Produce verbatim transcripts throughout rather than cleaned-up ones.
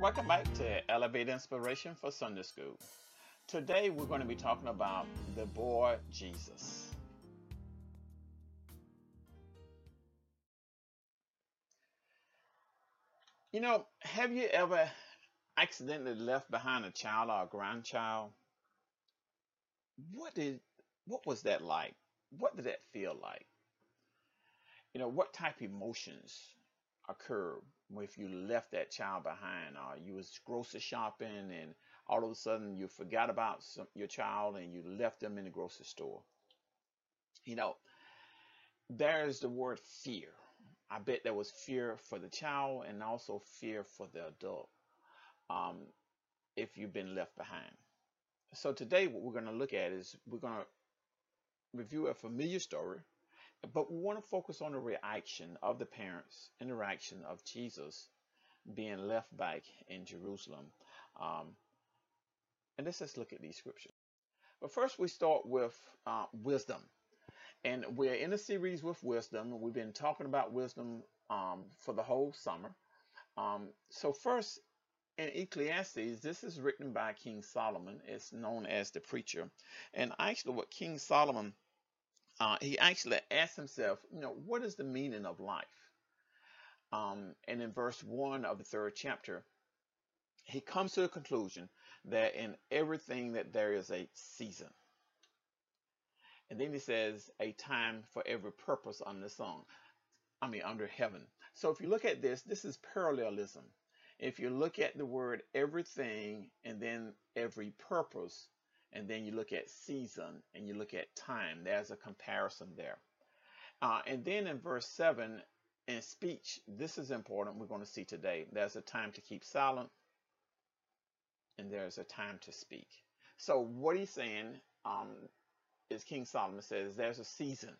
Welcome back to Elevate Inspiration for Sunday School. Today we're going to be talking about the boy Jesus. You know, have you ever accidentally left behind a child or a grandchild? What did, what was that like? What did that feel like? You know, what type of emotions occurred if you left that child behind, or you was grocery shopping and all of a sudden you forgot about some, your child and you left them in the grocery store? You know, there's the word fear. I bet there was fear for the child and also fear for the adult um, if you've been left behind. So today what we're going to look at is we're going to review a familiar story, but we want to focus on the reaction of the parents and the reaction of Jesus being left back in Jerusalem. Um, and let's just look at these scriptures. But first we start with uh, wisdom. And we're in a series with wisdom. We've been talking about wisdom um, for the whole summer. Um, so first, in Ecclesiastes, this is written by King Solomon. It's known as the preacher. And actually what King Solomon Uh, he actually asked himself, you know, what is the meaning of life? Um, and in verse one of the third chapter, he comes to the conclusion that in everything that there is a season. And then he says, a time for every purpose under the sun, I mean, under heaven. So if you look at this, this is parallelism. If you look at the word everything and then every purpose, and then you look at season and you look at time, there's a comparison there. Uh, and then in verse seven, in speech, this is important, we're going to see today. There's a time to keep silent and there's a time to speak. So what he's saying um, is King Solomon says there's a season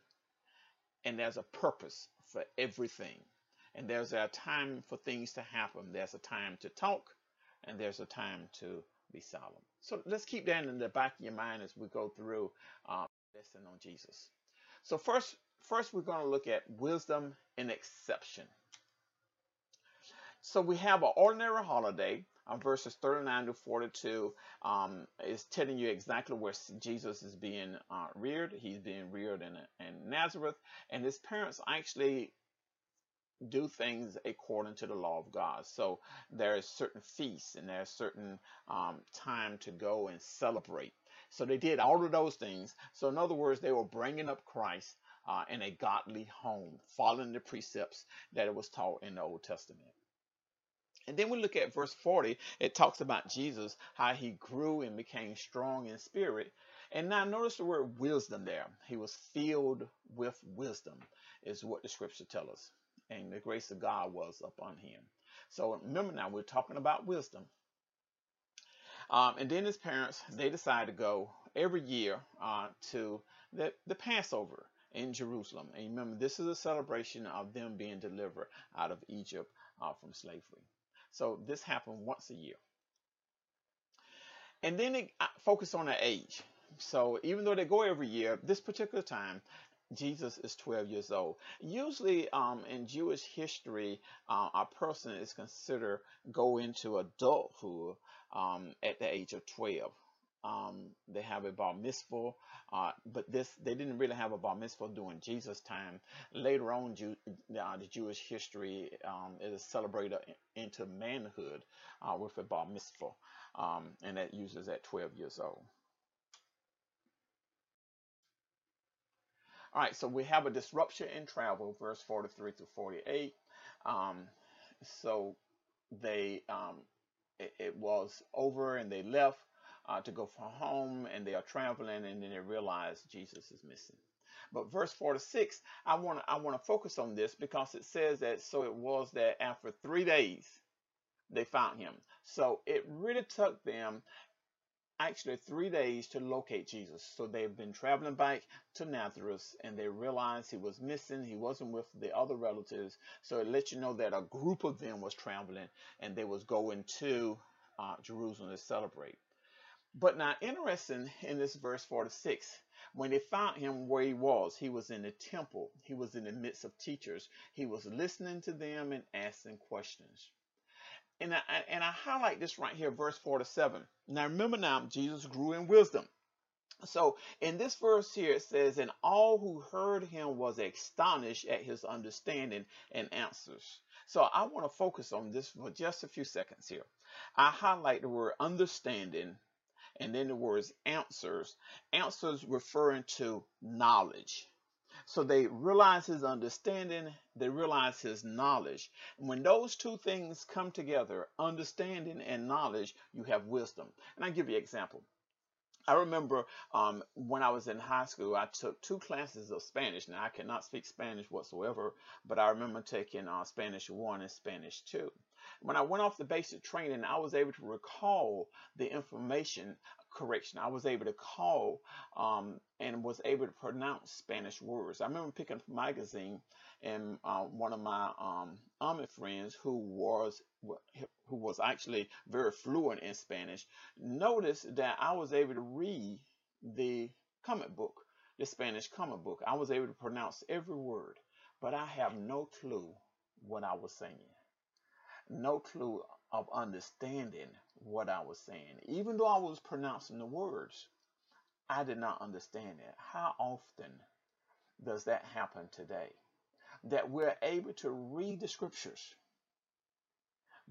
and there's a purpose for everything. And there's a time for things to happen. There's a time to talk and there's a time to be solemn. So let's keep that in the back of your mind as we go through um, lesson on Jesus. So first, first we're going to look at wisdom and exception. So we have an ordinary holiday. Uh, verses thirty-nine to forty-two um, is telling you exactly where Jesus is being uh, reared. He's being reared in, in Nazareth, and his parents actually do things according to the law of God. So there is certain feasts and there's certain um, time to go and celebrate. So they did all of those things. So in other words, they were bringing up Christ uh, in a godly home, following the precepts that it was taught in the Old Testament. And then we look at verse forty. It talks about Jesus, how he grew and became strong in spirit. And now notice the word wisdom there. He was filled with wisdom is what the scripture tells us. And the grace of God was upon him. So remember now, we're talking about wisdom. Um, and then his parents, they decide to go every year uh, to the, the Passover in Jerusalem. And remember, this is a celebration of them being delivered out of Egypt uh, from slavery. So this happened once a year. And then they focus on the age. So even though they go every year, this particular time, Jesus is twelve years old. Usually um, in Jewish history, uh, a person is considered go into adulthood um, at the age of twelve. Um, they have a bar mitzvah, uh, but this they didn't really have a bar mitzvah during Jesus' time. Later on, Jew, uh, the Jewish history um, is celebrated into manhood uh, with a bar mitzvah, um, and that usually is at twelve years old. All right, so we have a disruption in travel, verse forty-three through forty-eight. Um, so they, um, it, it was over and they left uh, to go for home, and they are traveling, and then they realize Jesus is missing. But verse forty-six, I want to I want to focus on this because it says that, so it was that after three days they found him. So it really took them actually three days to locate Jesus. So they've been traveling back to Nazareth and they realized he was missing. He wasn't with the other relatives. So it lets you know that a group of them was traveling and they was going to uh, Jerusalem to celebrate. But now interesting in this verse forty-six, when they found him where he was, he was in the temple. He was in the midst of teachers. He was listening to them and asking questions. And I, and I highlight this right here, verse four to seven. Now remember now, Jesus grew in wisdom. So in this verse here, it says, and all who heard him was astonished at his understanding and answers. So I want to focus on this for just a few seconds here. I highlight the word understanding and then the words answers. Answers referring to knowledge. So they realize his understanding, they realize his knowledge. And when those two things come together, understanding and knowledge, you have wisdom. And I'll give you an example. I remember um, when I was in high school, I took two classes of Spanish. Now, I cannot speak Spanish whatsoever, but I remember taking uh, Spanish one and Spanish two. When I went off the basic training, I was able to recall the information correction. I was able to call um, and was able to pronounce Spanish words. I remember picking up a magazine, and uh, one of my um, army friends who was who was actually very fluent in Spanish noticed that I was able to read the comic book, the Spanish comic book. I was able to pronounce every word, but I have no clue what I was saying. No clue of understanding what I was saying. Even though I was pronouncing the words, I did not understand it. How often does that happen today? That we're able to read the scriptures,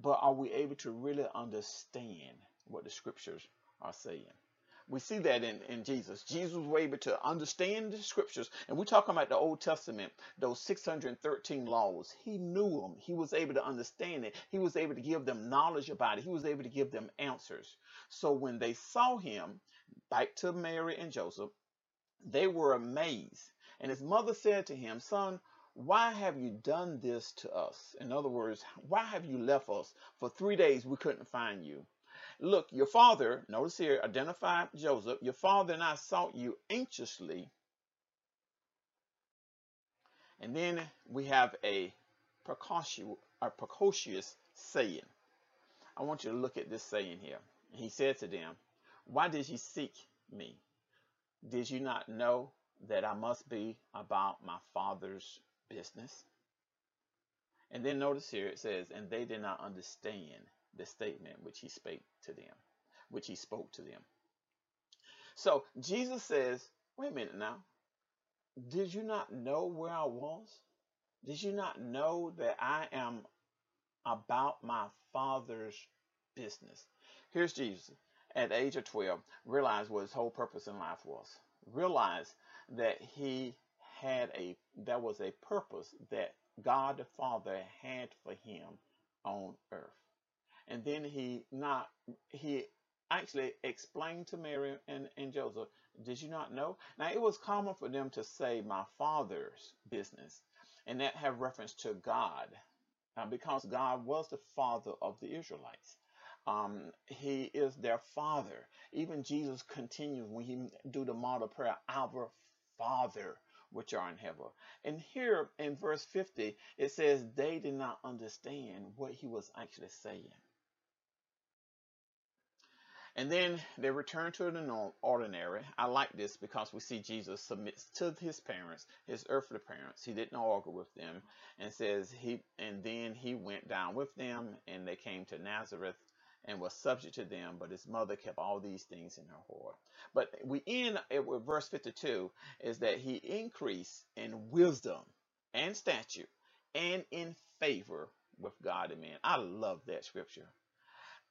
but are we able to really understand what the scriptures are saying? We see that in, in Jesus. Jesus was able to understand the scriptures. And we're talking about the Old Testament, those six hundred thirteen laws. He knew them. He was able to understand it. He was able to give them knowledge about it. He was able to give them answers. So when they saw him, back to Mary and Joseph, they were amazed. And his mother said to him, "Son, why have you done this to us?" In other words, why have you left us? For three days we couldn't find you. Look, your father, notice here, identified Joseph. Your father and I sought you anxiously. And then we have a precocious, a precocious saying. I want you to look at this saying here. He said to them, "Why did you seek me? Did you not know that I must be about my father's business?" And then notice here it says, and they did not understand the statement which he spake to them, which he spoke to them. So Jesus says, wait a minute now. Did you not know where I was? Did you not know that I am about my father's business? Here's Jesus at the age of twelve, realized what his whole purpose in life was. Realized that he had a, that was a purpose that God the Father had for him on earth. And then he not he actually explained to Mary and, and Joseph, did you not know? Now, it was common for them to say my father's business, and that have reference to God, uh, because God was the father of the Israelites. Um, he is their father. Even Jesus continues when he do the model prayer, our Father, which are in heaven. And here in verse fifty, it says they did not understand what he was actually saying. And then they return to the ordinary. I like this because we see Jesus submits to his parents, his earthly parents. He didn't argue with them, and says he, and then he went down with them, and they came to Nazareth and was subject to them. But his mother kept all these things in her heart. But we end with verse fifty-two is that he increased in wisdom and stature and in favor with God and man. I love that scripture.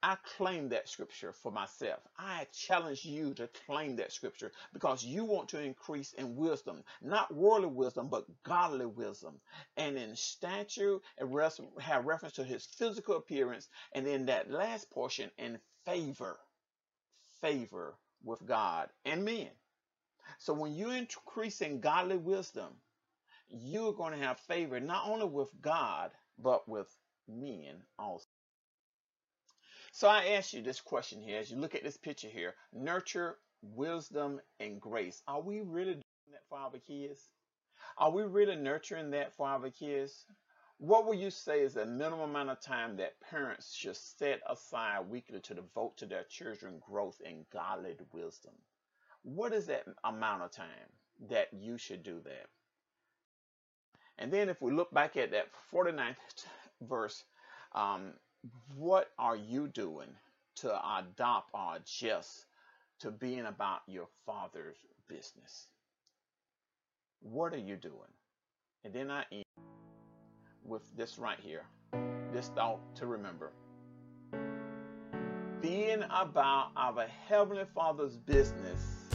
I claim that scripture for myself. I challenge you to claim that scripture because you want to increase in wisdom, not worldly wisdom, but godly wisdom, and in stature, and have reference to his physical appearance, and in that last portion, in favor, favor with God and men. So when you increase in godly wisdom, you're going to have favor not only with God, but with men also. So I ask you this question here, as you look at this picture here, nurture, wisdom, and grace. Are we really doing that for our kids? Are we really nurturing that for our kids? What would you say is the minimum amount of time that parents should set aside weekly to devote to their children's growth in godly wisdom? What is that amount of time that you should do that? And then if we look back at that forty-ninth verse, Um, what are you doing to adopt or adjust to being about your Father's business? What are you doing? And then I end with this right here, this thought to remember. Being about our Heavenly Father's business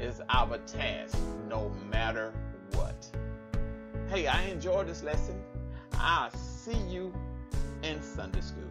is our task, no matter what. Hey, I enjoyed this lesson. I'll see you in Sunday school.